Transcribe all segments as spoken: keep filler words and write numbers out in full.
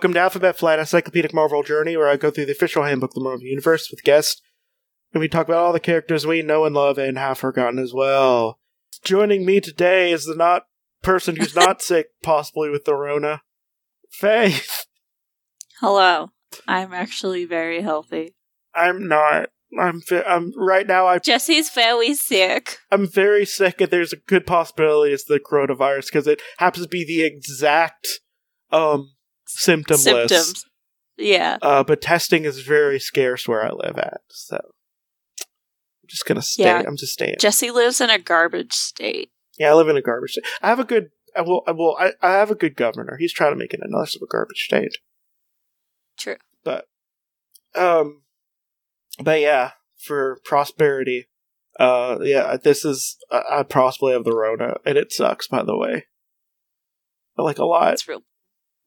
Welcome to Alphabet Flight, Encyclopedic Marvel Journey, where I go through the official handbook of the Marvel Universe with guests, and we talk about all the characters we know and love and have forgotten as well. Joining me today is the not person who's not sick, possibly with the Rona, Faith. Hello. I'm actually very healthy. I'm not. I'm fa- I'm right now. I Jesse's fairly sick. I'm very sick, and there's a good possibility it's the coronavirus because it happens to be the exact um symptom Symptoms. list. Yeah. Uh, but testing is very scarce where I live at, so I'm just gonna stay. Yeah. I'm just staying. Jesse lives in a garbage state. Yeah, I live in a garbage state. I have a good. I will. I will. I, I have a good governor. He's trying to make it another sort of garbage state. True. But, um. But yeah, for prosperity, uh, yeah, this is, uh, I possibly have the Rona, and it sucks, by the way. I like a lot. It's real,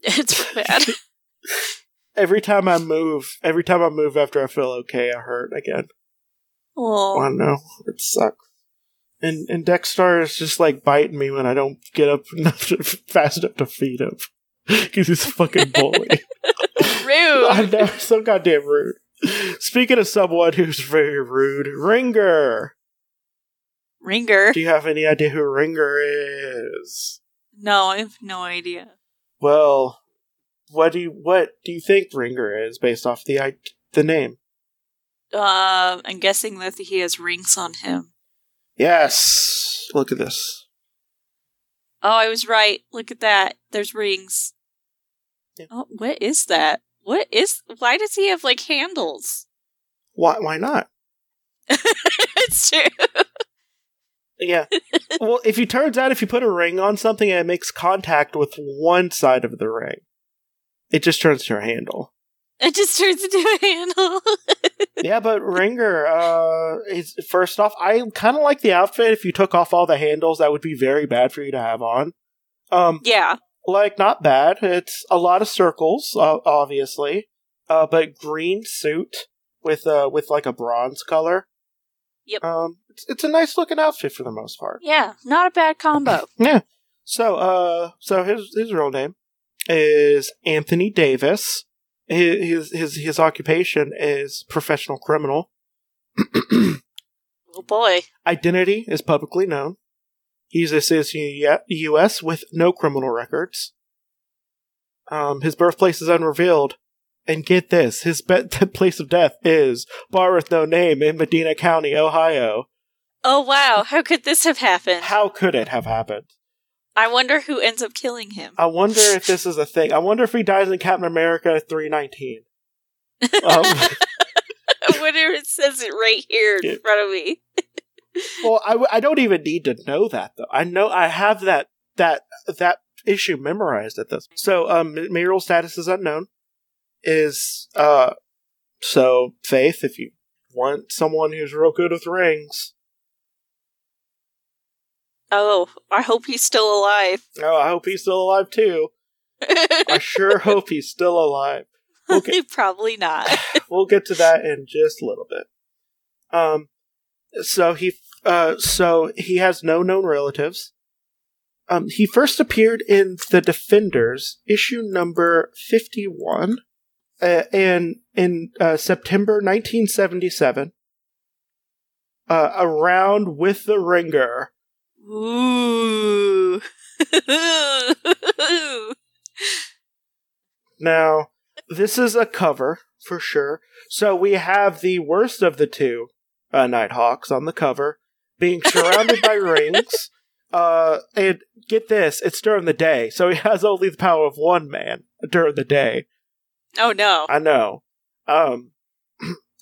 it's bad. every time I move, every time I move after I feel okay, I hurt again. Oh, I know, it sucks. And and Dexter is just like biting me when I don't get up enough to, fast enough to feed him. Because he's a fucking bully. Rude! I know, so goddamn rude. Speaking of someone who's very rude, Ringer! Ringer? Do you have any idea who Ringer is? No, I have no idea. Well, what do you, what do you think Ringer is based off the the name? Uh, I'm guessing that he has rings on him. Yes! Look at this. Oh, I was right. Look at that. There's rings. Yeah. Oh, what is that? What is... Why does he have, like, handles? Why Why not? It's true. Yeah. Well, if you turns out if you put a ring on something and it makes contact with one side of the ring, it just turns to a handle. It just turns into a handle. Yeah, but Ringer, uh, is, first off, I kind of like the outfit. If you took off all the handles, that would be very bad for you to have on. Um, yeah. Like, not bad. It's a lot of circles, uh, obviously. Uh, but green suit with, uh, with like, a bronze color. Yep. Um, it's, it's a nice-looking outfit for the most part. Yeah, not a bad combo. Yeah. So, uh, so his, his real name is Anthony Davis. His, his, his occupation is professional criminal. Oh, boy. Identity is publicly known. He's a citizen of the U S with no criminal records. Um, his birthplace is unrevealed. And get this, his be- place of death is Bar with No Name in Medina County, Ohio. Oh, wow. How could this have happened? How could it have happened? I wonder who ends up killing him. I wonder if this is a thing. I wonder if he dies in Captain America three nineteen. Um, I wonder if it says it right here in front of me. Well, I, w- I don't even need to know that, though. I know I have that that that issue memorized at this. So, um, marital status is unknown. Is, uh, so, Faith, if you want someone who's real good with rings. Oh, I hope he's still alive. Oh, I hope he's still alive, too. I sure hope he's still alive. We'll get- Probably not. We'll get to that in just a little bit. Um. So he, uh, so he has no known relatives. Um, he first appeared in The Defenders, issue number fifty-one, uh, and in uh, September nineteen seventy-seven, uh, around with the Ringer. Ooh. Now, this is a cover for sure. So we have the worst of the two. Uh, Nighthawks on the cover, being surrounded by rings. Uh, and get this, it's during the day, so he has only the power of one man during the day. Oh no. I know. Um,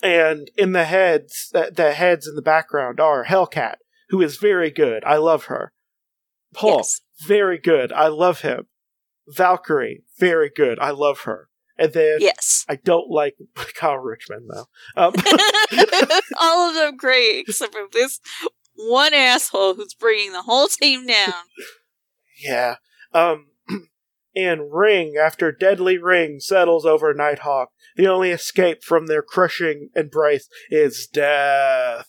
and in the heads, the, the heads in the background are Hellcat, who is very good. I love her. Hulk, yes. Very good. I love him. Valkyrie, very good. I love her. And then, yes. I don't like Kyle Richmond, though. Um, all of them great, except for this one asshole who's bringing the whole team down. Yeah. Um, and Ring, after deadly Ring, settles over Nighthawk. The only escape from their crushing embrace is death.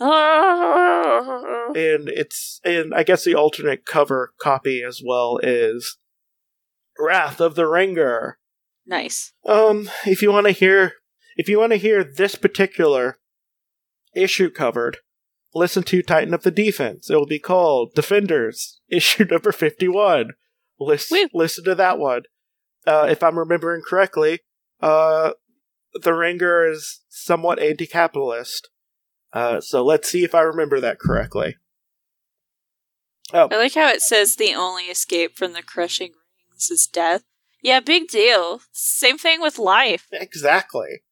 And it's, and I guess the alternate cover copy as well is Wrath of the Ringer. Nice. Um, if you want to hear, if you want to hear this particular issue covered, listen to Tighten Up the Defense. It will be called Defenders, issue number fifty-one. Listen, Woo. listen to that one. Uh, if I'm remembering correctly, uh, the Ringer is somewhat anti-capitalist. Uh, so let's see if I remember that correctly. Oh. I like how it says the only escape from the crushing rings is death. Yeah, big deal. Same thing with life. Exactly.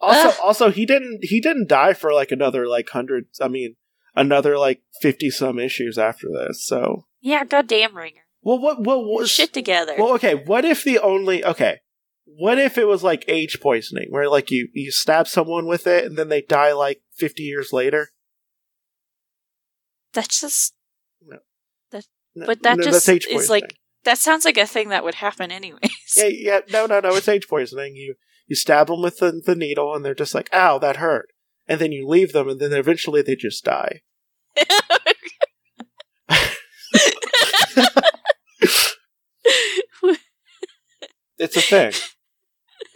Also, Ugh. also, he didn't he didn't die for like another like hundred. I mean, another like fifty some issues after this. So yeah, goddamn Ringer. Well, what what was shit together? Well, okay. What if the only okay? What if it was like age poisoning, where like you you stab someone with it and then they die like fifty years later? That's just no. That, no but that no, just is like that sounds like a thing that would happen anyways. Yeah, yeah. No, no, no. It's age poisoning. You. You stab them with the, the needle, and they're just like, ow, that hurt. And then you leave them, and then eventually they just die. It's a thing.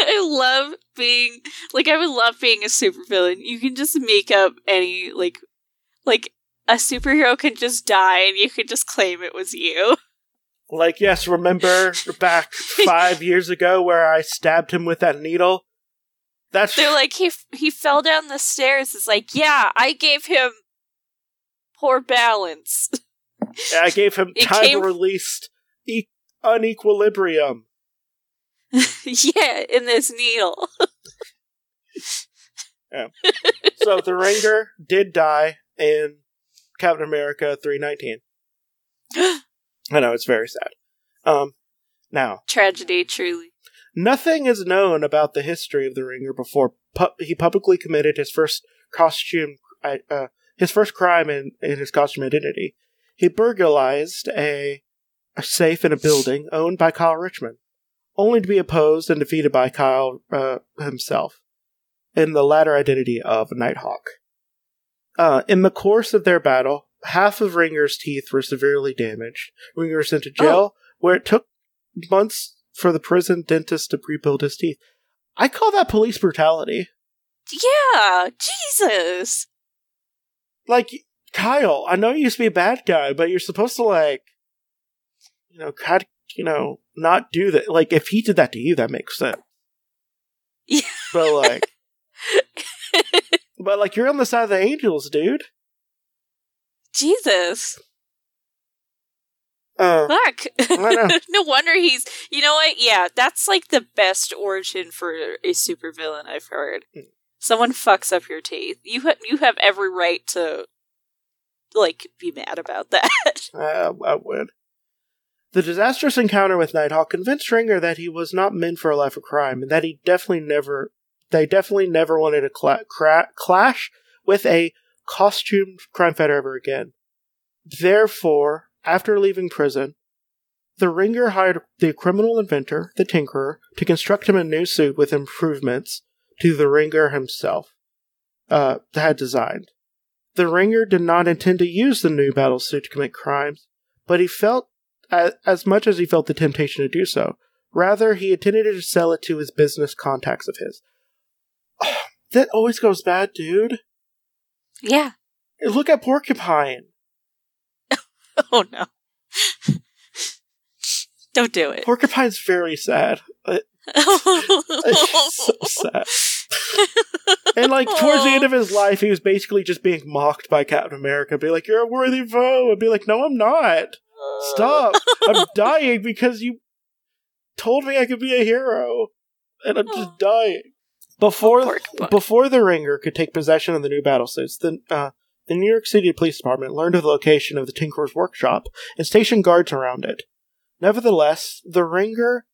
I love being, like, I would love being a supervillain. You can just make up any, like, like, a superhero can just die, and you can just claim it was you. Like, yes, remember back five years ago where I stabbed him with that needle? That's They're like, he f- he fell down the stairs. It's like, yeah, I gave him poor balance. Yeah, I gave him time-released came... e- unequilibrium. Yeah, in this needle. Yeah. So the Ringer did die in Captain America three nineteen. I know, it's very sad. Um, now. Tragedy, truly. Nothing is known about the history of the Ringer before pu- he publicly committed his first costume, uh, his first crime in, in his costume identity. He burglarized a, a safe in a building owned by Kyle Richmond, only to be opposed and defeated by Kyle uh, himself in the latter identity of Nighthawk. Uh, in the course of their battle, half of Ringer's teeth were severely damaged. Ringer was sent to jail, oh. where it took months for the prison dentist to rebuild his teeth. I call that police brutality. Yeah, Jesus. Like, Kyle, I know you used to be a bad guy, but you're supposed to, like, you know, God, you know, not do that. Like, if he did that to you, that makes sense. Yeah. But, like, but, like, you're on the side of the angels, dude. Jesus. Uh, Fuck. No wonder he's... You know what? Yeah, that's like the best origin for a supervillain I've heard. Mm. Someone fucks up your teeth. You, ha- you have every right to, like, be mad about that. I, I would. The disastrous encounter with Nighthawk convinced Ringer that he was not meant for a life of crime, and that he definitely never... They definitely never wanted to cla- cra- clash with a... costumed crime fighter ever again. Therefore, after leaving prison, the Ringer hired the criminal inventor, the Tinkerer, to construct him a new suit with improvements to the Ringer himself uh, had designed. The Ringer did not intend to use the new battle suit to commit crimes, but he felt, as, as much as he felt the temptation to do so, rather he intended to sell it to his business contacts of his. Oh, that always goes bad, dude. Yeah. Look at Porcupine. Oh, no. Don't do it. Porcupine's very sad. It's so sad. And, like, towards the end of his life, he was basically just being mocked by Captain America. Be like, you're a worthy foe. And be like, no, I'm not. Stop. I'm dying because you told me I could be a hero. And I'm just dying. Before oh, before the Ringer could take possession of the new battlesuits, the, uh, the New York City Police Department learned of the location of the Tinkerer's workshop and stationed guards around it. Nevertheless, the Ringer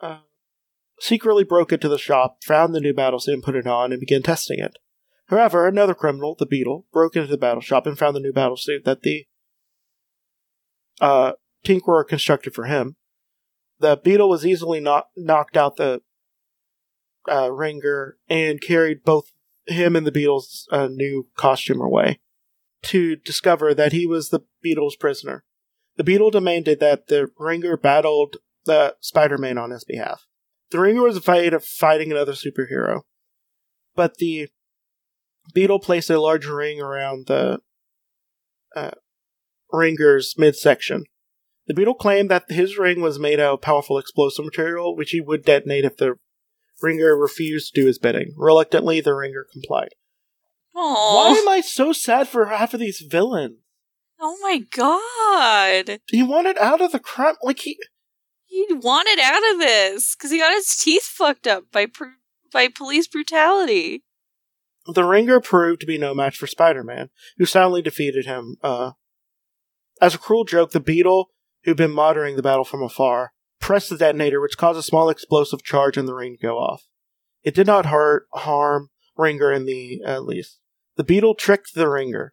uh, secretly broke into the shop, found the new battlesuit and put it on, and began testing it. However, another criminal, the Beetle, broke into the battle shop and found the new battlesuit that the uh, Tinkerer constructed for him. The Beetle was easily knock- knocked out the Uh, Ringer and carried both him and the Beetle's uh, new costume away to discover that he was the Beetle's prisoner. The Beetle demanded that the Ringer battled the uh, Spider-Man on his behalf. The Ringer was a fight of fighting another superhero, but the Beetle placed a large ring around the uh, Ringer's midsection. The Beetle claimed that his ring was made out of powerful explosive material, which he would detonate if the Ringer refused to do his bidding. Reluctantly, the Ringer complied. Aww. Why am I so sad for half of these villains? Oh my god! He wanted out of the crime, like he... He wanted out of this, because he got his teeth fucked up by pr- by police brutality. The Ringer proved to be no match for Spider-Man, who soundly defeated him. Uh, as a cruel joke, the Beetle, who'd been monitoring the battle from afar, pressed the detonator, which caused a small explosive charge in the ring to go off. It did not hurt, harm Ringer in the uh, least. The Beetle tricked the Ringer.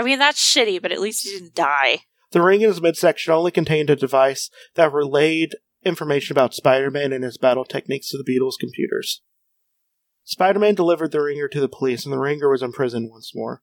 I mean, that's shitty, but at least he didn't die. The ring in his midsection only contained a device that relayed information about Spider-Man and his battle techniques to the Beetle's computers. Spider-Man delivered the Ringer to the police, and the Ringer was imprisoned once more.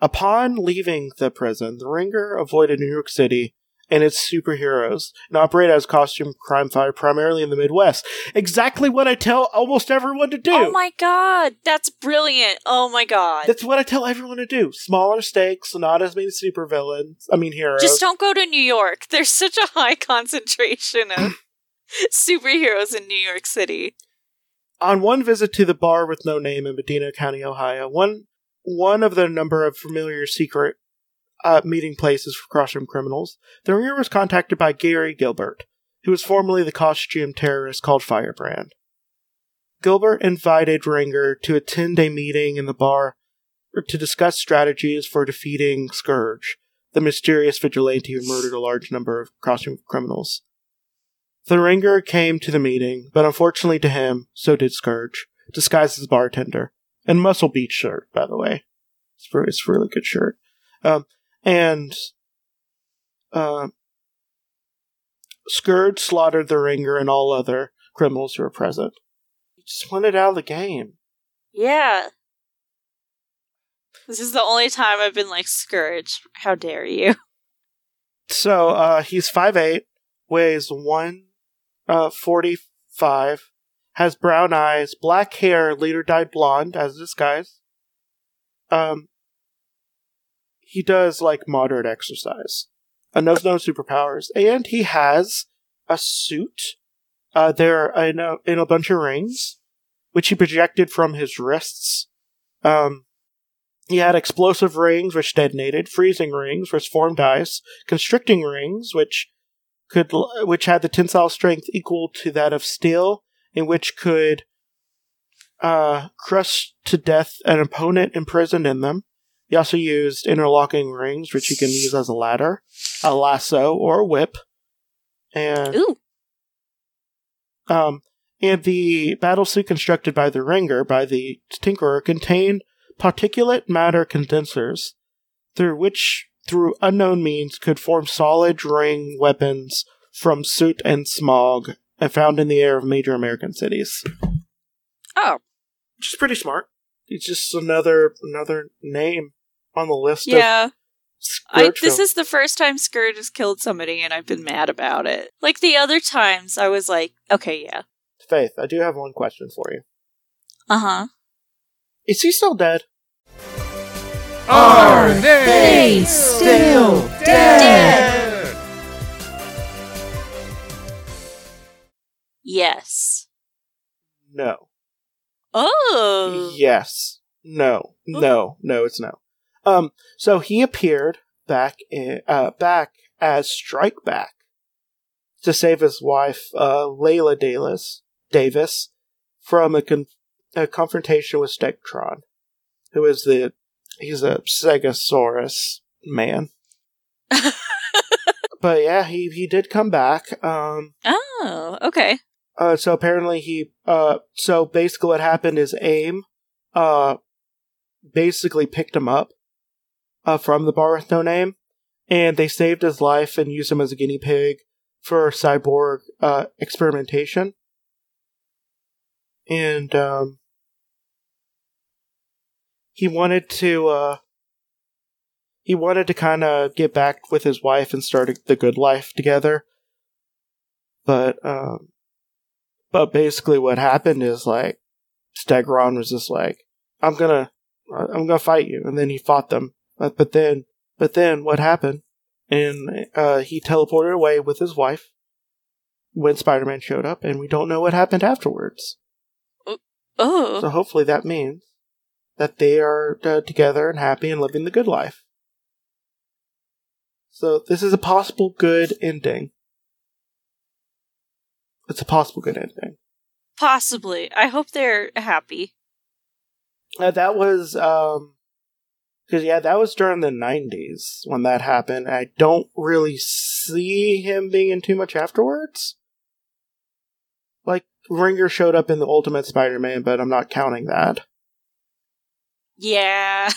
Upon leaving the prison, the Ringer avoided New York City and its superheroes and operated as costume crime fighter primarily in the Midwest. Exactly what I tell almost everyone to do! Oh my god! That's brilliant! Oh my god. That's what I tell everyone to do. Smaller stakes, not as many supervillains. I mean heroes. Just don't go to New York. There's such a high concentration of superheroes in New York City. On one visit to the bar with no name in Medina County, Ohio, one one of the number of familiar secret Uh, meeting places for costume criminals, the Ringer was contacted by Gary Gilbert, who was formerly the costume terrorist called Firebrand. Gilbert invited Ringer to attend a meeting in the bar to discuss strategies for defeating Scourge, the mysterious vigilante who murdered a large number of costume criminals. The Ringer came to the meeting, but unfortunately to him, so did Scourge, disguised as a bartender. And Muscle Beach shirt, by the way. It's, really, it's a really good shirt. Um, And, uh, Scourge slaughtered the Ringer and all other criminals who were present. He just wanted out of the game. Yeah. This is the only time I've been like, Scourge, how dare you? So, uh, he's five eight, weighs one forty-five, has brown eyes, black hair, later dyed blonde as a disguise. Um, He does, like, moderate exercise. And knows no superpowers. And he has a suit. Uh, there in a, in a bunch of rings, which he projected from his wrists. Um, he had explosive rings, which detonated. Freezing rings, which formed ice. Constricting rings, which could, which had the tensile strength equal to that of steel, and which could uh, crush to death an opponent imprisoned in them. He also used interlocking rings, which you can use as a ladder, a lasso, or a whip. And Ooh. Um, and the battlesuit constructed by the Ringer, by the Tinkerer, contained particulate matter condensers, through which, through unknown means, could form solid ring weapons from soot and smog, and found in the air of major American cities. Oh. Which is pretty smart. It's just another another name on the list. Yeah, of I, this is the first time Scourge has killed somebody, and I've been mad about it. Like the other times, I was like, okay, yeah. Faith, I do have one question for you. Uh huh. Is he still dead? Are they still dead? dead? Yes. No. Oh. Yes. No. No. No, it's no. Um, so he appeared back in, uh, back as Strike Back to save his wife, uh, Layla Davis, Davis from a, con- a confrontation with Stegron, who is the, he's a Stegosaurus man. But yeah, he, he did come back. Um. Oh, okay. Uh, so apparently he, uh, so basically what happened is AIM, uh, basically picked him up, uh, from the bar with no name, and they saved his life and used him as a guinea pig for cyborg, uh, experimentation. And, um, he wanted to, uh, he wanted to kind of get back with his wife and start the good life together. But um, but basically what happened is, like, Stegron was just like, I'm gonna I'm gonna fight you, and then he fought them. But, but then but then what happened? And uh, he teleported away with his wife when Spider-Man showed up, and we don't know what happened afterwards. Oh. So hopefully that means that they are uh, together and happy and living the good life. So this is a possible good ending. It's a possible good ending. Possibly. I hope they're happy. Uh, that was, um, because yeah, that was during the nineties when that happened. I don't really see him being in too much afterwards. Like, Ringer showed up in the Ultimate Spider-Man, but I'm not counting that. Yeah.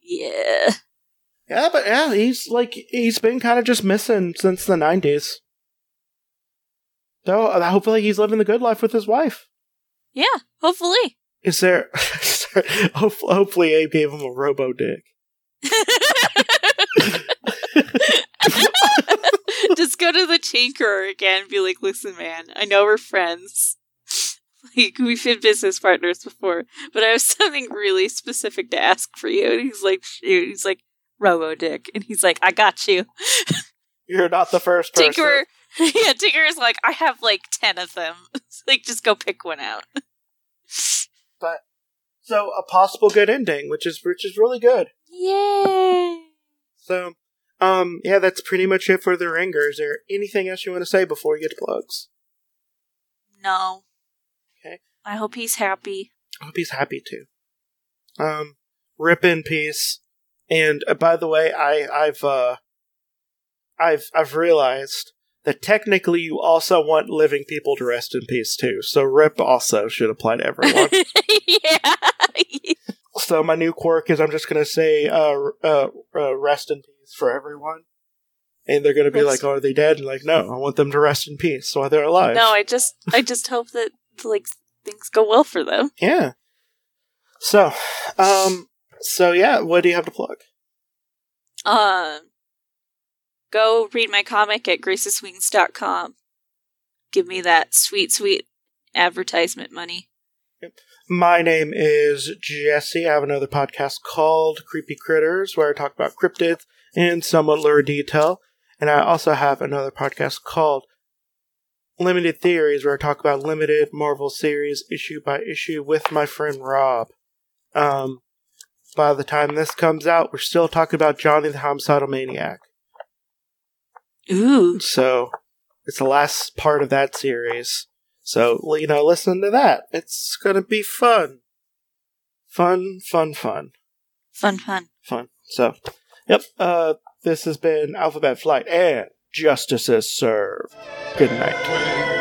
Yeah. Yeah, but yeah, he's like, he's been kind of just missing since the nineties. So uh, hopefully he's living the good life with his wife. Yeah, hopefully. Is there? Hopefully, Abe gave him a robo dick. Just go to the Tinkerer again and be like, "Listen, man, I know we're friends. Like, we've been business partners before, but I have something really specific to ask for you." And he's like, "Shoot," he's like, "Robo dick," and he's like, "I got you." You're not the first person. Tinkerer, yeah, Tinkerer's like, "I have like ten of them. Like, just go pick one out." But so a possible good ending, which is which is really good. Yay! So, um, yeah, that's pretty much it for the Ringer. Is there anything else you want to say before you get to plugs? No. Okay. I hope he's happy. I hope he's happy too. Um, rip in peace. And uh, by the way, I I've uh, I've I've realized that technically you also want living people to rest in peace too. So RIP also should apply to everyone. Yeah. So my new quirk is I'm just going to say uh, uh, uh, rest in peace for everyone. And they're going to be rest. Like, oh, are they dead? And like, no, I want them to rest in peace while they're alive. No, I just I just hope that like things go well for them. Yeah. So, um, so yeah, what do you have to plug? Um. Uh... Go read my comic at graces wings dot com. Give me that sweet, sweet advertisement money. Yep. My name is Jesse. I have another podcast called Creepy Critters, where I talk about cryptids in somewhat lurid detail. And I also have another podcast called Limited Theories, where I talk about limited Marvel series issue by issue with my friend Rob. Um, by the time this comes out, we're still talking about Johnny the Homicidal Maniac. Ooh. So, it's the last part of that series. So, you know, listen to that. It's gonna be fun. Fun, fun, fun. Fun, fun. Fun. So, yep. Uh, this has been Alphabet Flight and Justice is Served. Good night.